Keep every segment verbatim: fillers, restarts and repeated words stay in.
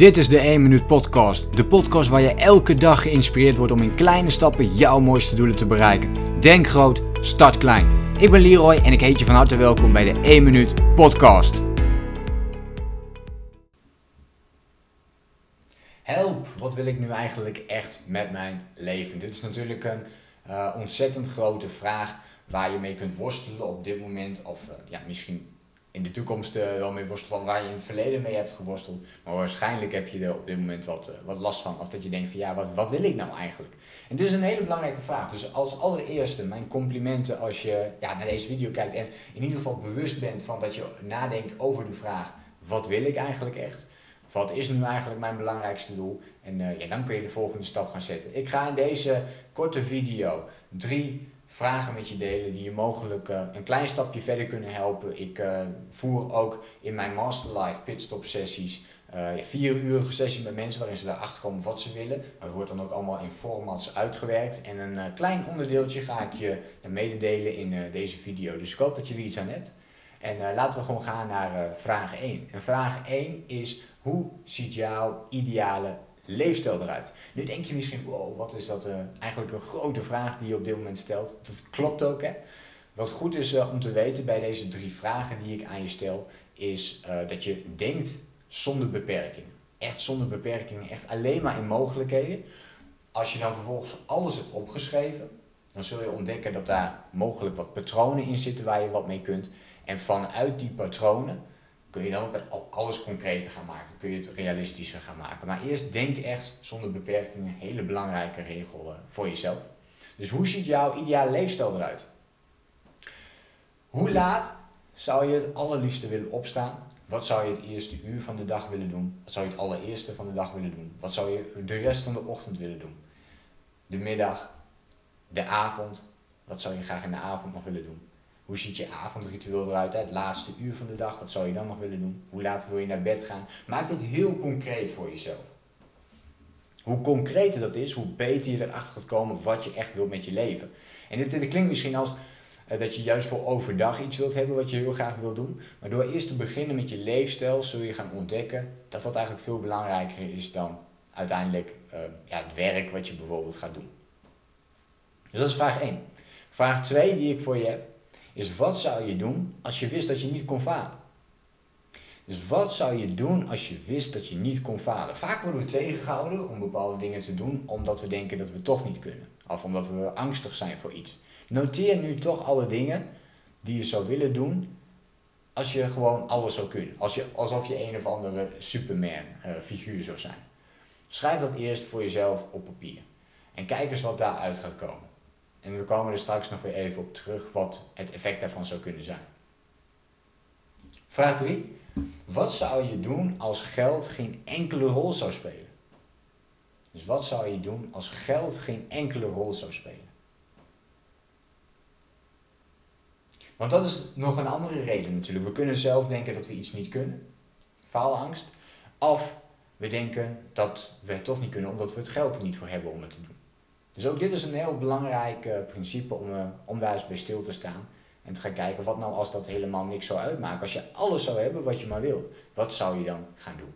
Dit is de één minuut podcast. De podcast waar je elke dag geïnspireerd wordt om in kleine stappen jouw mooiste doelen te bereiken. Denk groot, start klein. Ik ben Leroy en ik heet je van harte welkom bij de één minuut podcast. Help, wat wil ik nu eigenlijk echt met mijn leven? Dit is natuurlijk een uh, ontzettend grote vraag waar je mee kunt worstelen op dit moment. Of uh, ja, misschien in de toekomst uh, wel mee worstelen van waar je in het verleden mee hebt geworsteld. Maar waarschijnlijk heb je er op dit moment wat, uh, wat last van. Of dat je denkt van ja, wat, wat wil ik nou eigenlijk? En dit is een hele belangrijke vraag. Dus als allereerste mijn complimenten als je ja, naar deze video kijkt. En in ieder geval bewust bent van dat je nadenkt over de vraag wat wil ik eigenlijk echt? Wat is nu eigenlijk mijn belangrijkste doel? En uh, ja, dan kun je de volgende stap gaan zetten. Ik ga in deze korte video drie vragen met je delen die je mogelijk uh, een klein stapje verder kunnen helpen. Ik uh, voer ook in mijn Masterlife pitstop sessies uh, vier uurige sessies met mensen waarin ze daarachter komen wat ze willen. Dat wordt dan ook allemaal in formats uitgewerkt. En een uh, klein onderdeeltje ga ik je mededelen in uh, deze video. Dus ik hoop dat je er iets aan hebt. En uh, laten we gewoon gaan naar uh, vraag één. En vraag één is: hoe ziet jouw ideale leefstijl eruit? Nu denk je misschien, wow, wat is dat uh, eigenlijk een grote vraag die je op dit moment stelt. Dat klopt ook, hè. Wat goed is uh, om te weten bij deze drie vragen die ik aan je stel, is uh, dat je denkt zonder beperking. Echt zonder beperking, echt alleen maar in mogelijkheden. Als je dan vervolgens alles hebt opgeschreven, dan zul je ontdekken dat daar mogelijk wat patronen in zitten waar je wat mee kunt. En vanuit die patronen kun je dan ook alles concreter gaan maken. Kun je het realistischer gaan maken. Maar eerst denk echt zonder beperkingen. Een hele belangrijke regel voor jezelf. Dus hoe ziet jouw ideale leefstijl eruit? Hoe laat zou je het allerliefste willen opstaan? Wat zou je het eerste uur van de dag willen doen? Wat zou je het allereerste van de dag willen doen? Wat zou je de rest van de ochtend willen doen? De middag, de avond. Wat zou je graag in de avond nog willen doen? Hoe ziet je avondritueel eruit, het laatste uur van de dag? Wat zou je dan nog willen doen? Hoe laat wil je naar bed gaan? Maak dit heel concreet voor jezelf. Hoe concreter dat is, hoe beter je erachter gaat komen wat je echt wilt met je leven. En dit, dit klinkt misschien als uh, dat je juist voor overdag iets wilt hebben wat je heel graag wilt doen. Maar door eerst te beginnen met je leefstijl zul je gaan ontdekken dat dat eigenlijk veel belangrijker is dan uiteindelijk uh, ja, het werk wat je bijvoorbeeld gaat doen. Dus dat is vraag één. Vraag twee die ik voor je heb is: wat zou je doen als je wist dat je niet kon falen? Dus wat zou je doen als je wist dat je niet kon falen? Vaak worden we tegengehouden om bepaalde dingen te doen omdat we denken dat we toch niet kunnen. Of omdat we angstig zijn voor iets. Noteer nu toch alle dingen die je zou willen doen als je gewoon alles zou kunnen. Als je, alsof je een of andere Superman uh, figuur zou zijn. Schrijf dat eerst voor jezelf op papier. En kijk eens wat daaruit gaat komen. En we komen er straks nog weer even op terug wat het effect daarvan zou kunnen zijn. Vraag drie. Wat zou je doen als geld geen enkele rol zou spelen? Dus wat zou je doen als geld geen enkele rol zou spelen? Want dat is nog een andere reden natuurlijk. We kunnen zelf denken dat we iets niet kunnen. Faalangst. Of we denken dat we het toch niet kunnen omdat we het geld er niet voor hebben om het te doen. Dus ook dit is een heel belangrijk uh, principe om, uh, om daar eens bij stil te staan. En te gaan kijken, wat nou als dat helemaal niks zou uitmaken? Als je alles zou hebben wat je maar wilt, wat zou je dan gaan doen?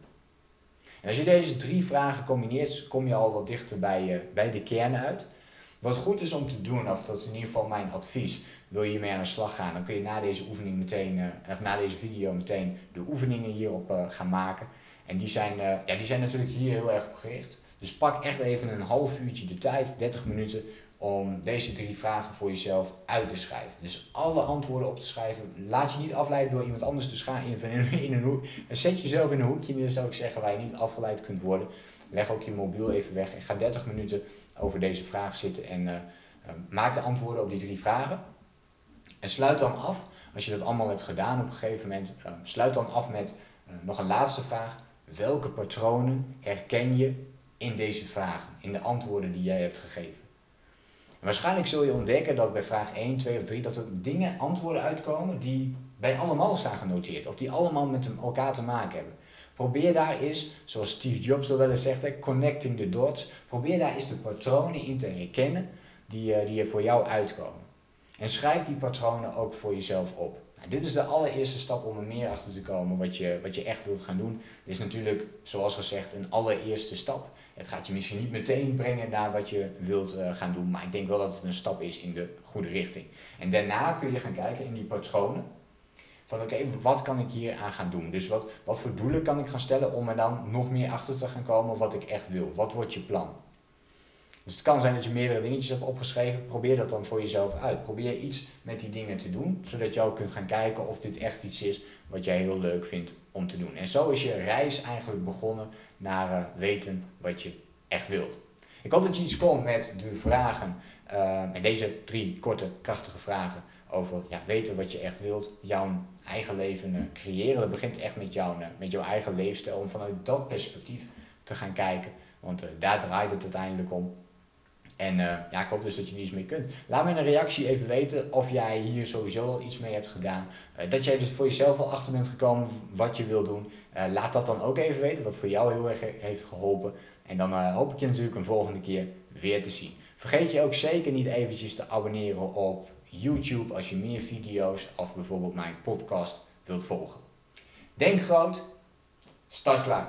En als je deze drie vragen combineert, kom je al wat dichter bij, uh, bij de kern uit. Wat goed is om te doen, of dat is in ieder geval mijn advies, wil je hiermee aan de slag gaan, dan kun je na deze oefening meteen, uh, of na deze video meteen de oefeningen hierop uh, gaan maken. En die zijn, uh, ja, die zijn natuurlijk hier heel erg op gericht. Dus pak echt even een half uurtje de tijd, dertig minuten, om deze drie vragen voor jezelf uit te schrijven. Dus alle antwoorden op te schrijven. Laat je niet afleiden door iemand anders, dus ga in, in, in een hoek. Zet jezelf in een hoekje neer, zou ik zeggen, waar je niet afgeleid kunt worden. Leg ook je mobiel even weg en ga dertig minuten over deze vraag zitten. En uh, uh, maak de antwoorden op die drie vragen. En sluit dan af, als je dat allemaal hebt gedaan op een gegeven moment, uh, sluit dan af met uh, nog een laatste vraag. Welke patronen herken je in deze vragen, in de antwoorden die jij hebt gegeven? En waarschijnlijk zul je ontdekken dat bij vraag één, twee of drie... dat er dingen, antwoorden uitkomen die bij allemaal staan genoteerd. Of die allemaal met elkaar te maken hebben. Probeer daar eens, zoals Steve Jobs al wel eens zegt, connecting the dots. Probeer daar eens de patronen in te herkennen die, die er voor jou uitkomen. En schrijf die patronen ook voor jezelf op. En dit is de allereerste stap om er meer achter te komen wat je, wat je echt wilt gaan doen. Dit is natuurlijk, zoals gezegd, een allereerste stap. Het gaat je misschien niet meteen brengen naar wat je wilt uh, gaan doen, maar ik denk wel dat het een stap is in de goede richting. En daarna kun je gaan kijken in die patronen van oké, okay, wat kan ik hier aan gaan doen? Dus wat, wat voor doelen kan ik gaan stellen om er dan nog meer achter te gaan komen wat ik echt wil? Wat wordt je plan? Dus het kan zijn dat je meerdere dingetjes hebt opgeschreven. Probeer dat dan voor jezelf uit. Probeer iets met die dingen te doen, zodat je ook kunt gaan kijken of dit echt iets is wat jij heel leuk vindt om te doen. En zo is je reis eigenlijk begonnen naar uh, weten wat je echt wilt. Ik hoop dat je iets kon met de vragen, uh, en deze drie korte, krachtige vragen over ja, weten wat je echt wilt, jouw eigen leven uh, creëren. Dat begint echt met, jou, uh, met jouw eigen leefstijl, om vanuit dat perspectief te gaan kijken, want uh, daar draait het uiteindelijk om. En uh, ja, ik hoop dus dat je er iets mee kunt. Laat me in een reactie even weten of jij hier sowieso al iets mee hebt gedaan. Uh, dat jij dus voor jezelf al achter bent gekomen wat je wil doen. Uh, laat dat dan ook even weten, wat voor jou heel erg heeft geholpen. En dan uh, hoop ik je natuurlijk een volgende keer weer te zien. Vergeet je ook zeker niet eventjes te abonneren op YouTube als je meer video's of bijvoorbeeld mijn podcast wilt volgen. Denk groot, start klaar.